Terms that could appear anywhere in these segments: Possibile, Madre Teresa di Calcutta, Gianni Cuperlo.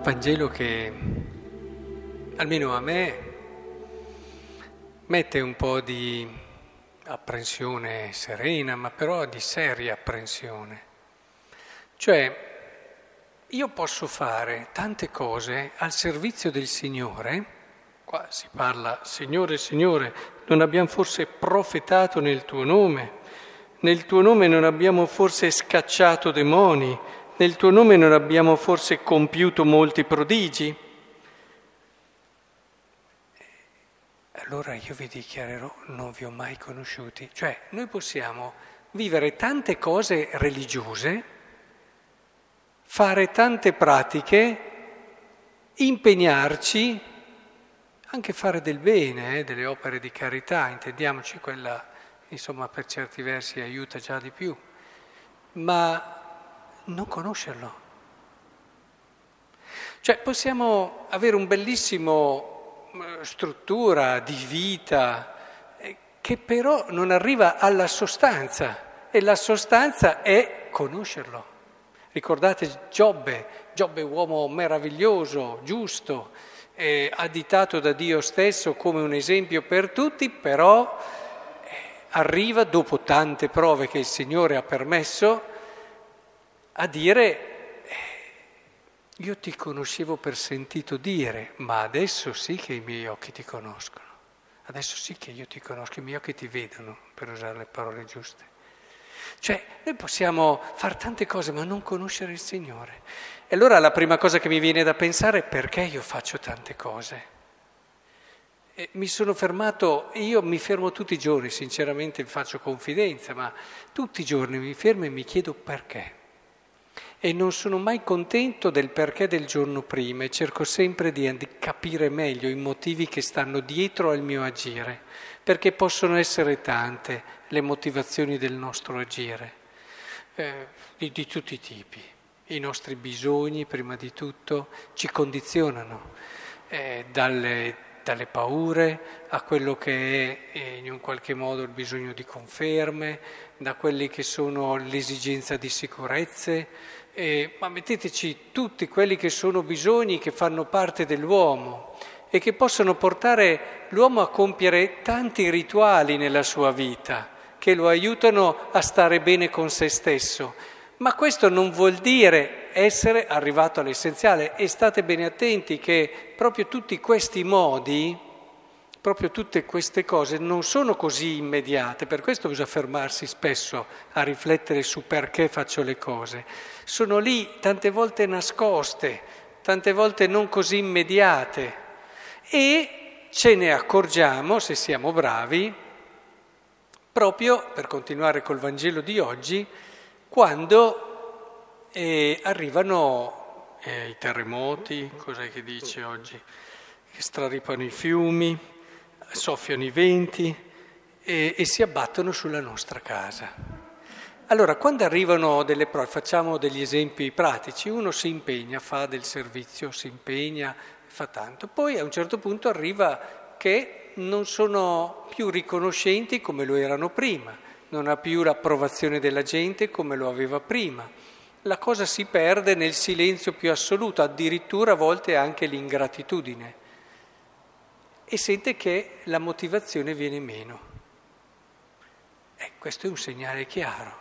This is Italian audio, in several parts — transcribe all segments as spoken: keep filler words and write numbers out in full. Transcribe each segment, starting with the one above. Vangelo che, almeno a me, mette un po' di apprensione serena, ma però di seria apprensione. Cioè, io posso fare tante cose al servizio del Signore, qua si parla Signore, Signore, non abbiamo forse profetato nel tuo nome, nel tuo nome non abbiamo forse scacciato demoni, nel tuo nome non abbiamo forse compiuto molti prodigi. Allora io vi dichiarerò, non vi ho mai conosciuti. Cioè, noi possiamo vivere tante cose religiose, fare tante pratiche, impegnarci, anche fare del bene, eh, delle opere di carità, intendiamoci, quella insomma per certi versi aiuta già di più, ma non conoscerlo. Cioè possiamo avere un bellissimo struttura di vita che però non arriva alla sostanza, e la sostanza è conoscerlo. Ricordate Giobbe, Giobbe uomo meraviglioso, giusto, eh, additato da Dio stesso come un esempio per tutti, però eh, arriva dopo tante prove che il Signore ha permesso a dire eh, io ti conoscevo per sentito dire, ma adesso sì che i miei occhi ti conoscono, adesso sì che io ti conosco, i miei occhi ti vedono, per usare le parole giuste. Cioè, noi possiamo fare tante cose ma non conoscere il Signore. E allora la prima cosa che mi viene da pensare è perché io faccio tante cose. E mi sono fermato, io mi fermo tutti i giorni, sinceramente faccio confidenza, ma tutti i giorni mi fermo e mi chiedo perché. E non sono mai contento del perché del giorno prima e cerco sempre di capire meglio i motivi che stanno dietro al mio agire, perché possono essere tante le motivazioni del nostro agire, eh, di, di tutti i tipi. I nostri bisogni, prima di tutto, ci condizionano eh, dalle, dalle paure a quello che è eh, in un qualche modo il bisogno di conferme, da quelli che sono l'esigenza di sicurezze, Eh, ma metteteci tutti quelli che sono bisogni che fanno parte dell'uomo e che possono portare l'uomo a compiere tanti rituali nella sua vita che lo aiutano a stare bene con se stesso. Ma questo non vuol dire essere arrivato all'essenziale, e state bene attenti che proprio tutti questi modi, proprio tutte queste cose non sono così immediate, per questo bisogna fermarsi spesso a riflettere su perché faccio le cose. Sono lì tante volte nascoste, tante volte non così immediate, e ce ne accorgiamo, se siamo bravi, proprio, per continuare col Vangelo di oggi, quando eh, arrivano eh, i terremoti, cos'è che dice oggi, che straripano i fiumi, soffiano i venti e, e si abbattono sulla nostra casa. Allora, quando arrivano delle prove, facciamo degli esempi pratici, uno si impegna, fa del servizio, si impegna, fa tanto, poi a un certo punto arriva che non sono più riconoscenti come lo erano prima, non ha più l'approvazione della gente come lo aveva prima, la cosa si perde nel silenzio più assoluto, addirittura a volte anche l'ingratitudine. E sente che la motivazione viene meno. Eh, questo è un segnale chiaro,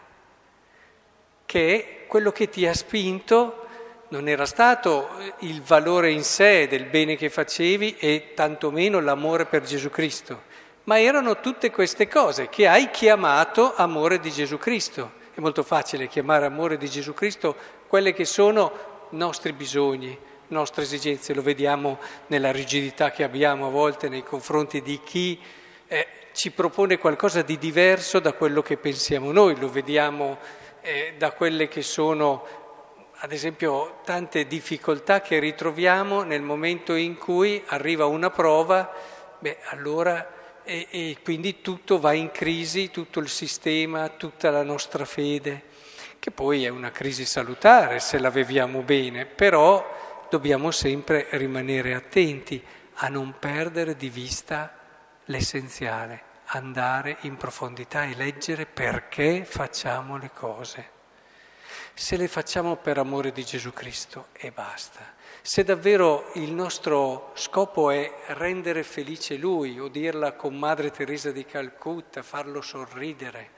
che quello che ti ha spinto non era stato il valore in sé del bene che facevi e tantomeno l'amore per Gesù Cristo, ma erano tutte queste cose che hai chiamato amore di Gesù Cristo. È molto facile chiamare amore di Gesù Cristo quelle che sono nostri bisogni, nostre esigenze, lo vediamo nella rigidità che abbiamo a volte nei confronti di chi eh, ci propone qualcosa di diverso da quello che pensiamo noi, lo vediamo eh, da quelle che sono ad esempio tante difficoltà che ritroviamo nel momento in cui arriva una prova, beh allora e, e quindi tutto va in crisi, tutto il sistema, tutta la nostra fede, che poi è una crisi salutare se la viviamo bene, però dobbiamo sempre rimanere attenti a non perdere di vista l'essenziale, andare in profondità e leggere perché facciamo le cose. se le facciamo per amore di Gesù Cristo e basta. Se davvero il nostro scopo è rendere felice Lui, o dirla con Madre Teresa di Calcutta, farlo sorridere,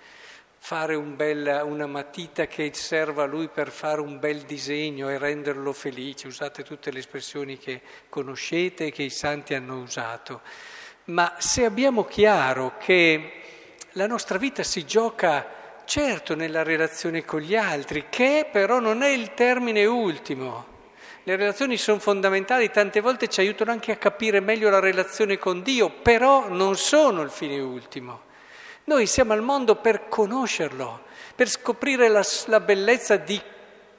fare un bel, una matita che serva a Lui per fare un bel disegno e renderlo felice, usate tutte le espressioni che conoscete e che i santi hanno usato. Ma se abbiamo chiaro che la nostra vita si gioca certo nella relazione con gli altri, che però non è il termine ultimo. Le relazioni sono fondamentali, tante volte ci aiutano anche a capire meglio la relazione con Dio, però non sono il fine ultimo. Noi siamo al mondo per conoscerlo, per scoprire la, la bellezza di,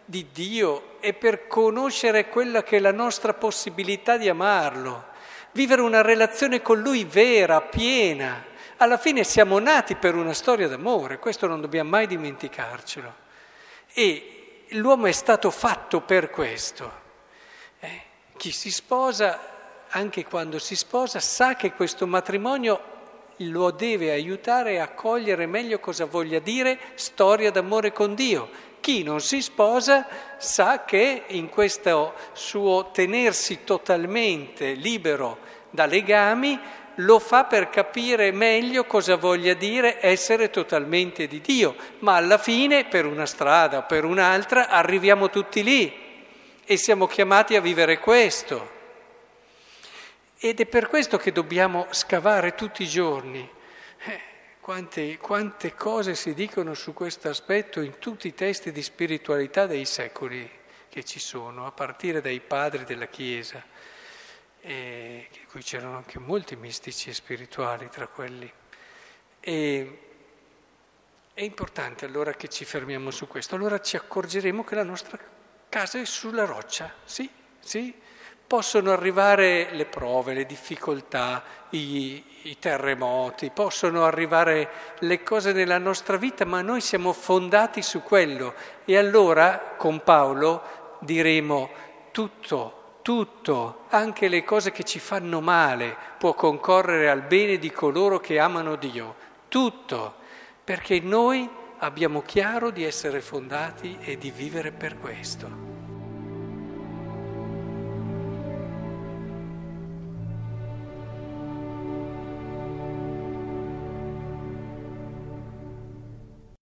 di Dio e per conoscere quella che è la nostra possibilità di amarlo, vivere una relazione con Lui vera, piena. Alla fine siamo nati per una storia d'amore, questo non dobbiamo mai dimenticarcelo. E l'uomo è stato fatto per questo. Eh, chi si sposa, anche quando si sposa, sa che questo matrimonio lo deve aiutare a cogliere meglio cosa voglia dire storia d'amore con Dio. Chi non si sposa sa che in questo suo tenersi totalmente libero da legami lo fa per capire meglio cosa voglia dire essere totalmente di Dio, ma alla fine per una strada o per un'altra arriviamo tutti lì. E siamo chiamati a vivere questo. Ed è per questo che dobbiamo scavare tutti i giorni. Eh, quante, quante cose si dicono su questo aspetto in tutti i testi di spiritualità dei secoli che ci sono, a partire dai padri della Chiesa, e in cui c'erano anche molti mistici e spirituali tra quelli. E, è importante allora che ci fermiamo su questo. Allora ci accorgeremo che la nostra case sulla roccia, sì, sì, possono arrivare le prove, le difficoltà, i, i terremoti, possono arrivare le cose nella nostra vita, ma noi siamo fondati su quello. E allora con Paolo diremo tutto, tutto, anche le cose che ci fanno male, può concorrere al bene di coloro che amano Dio, tutto, perché noi abbiamo chiaro di essere fondati e di vivere per questo.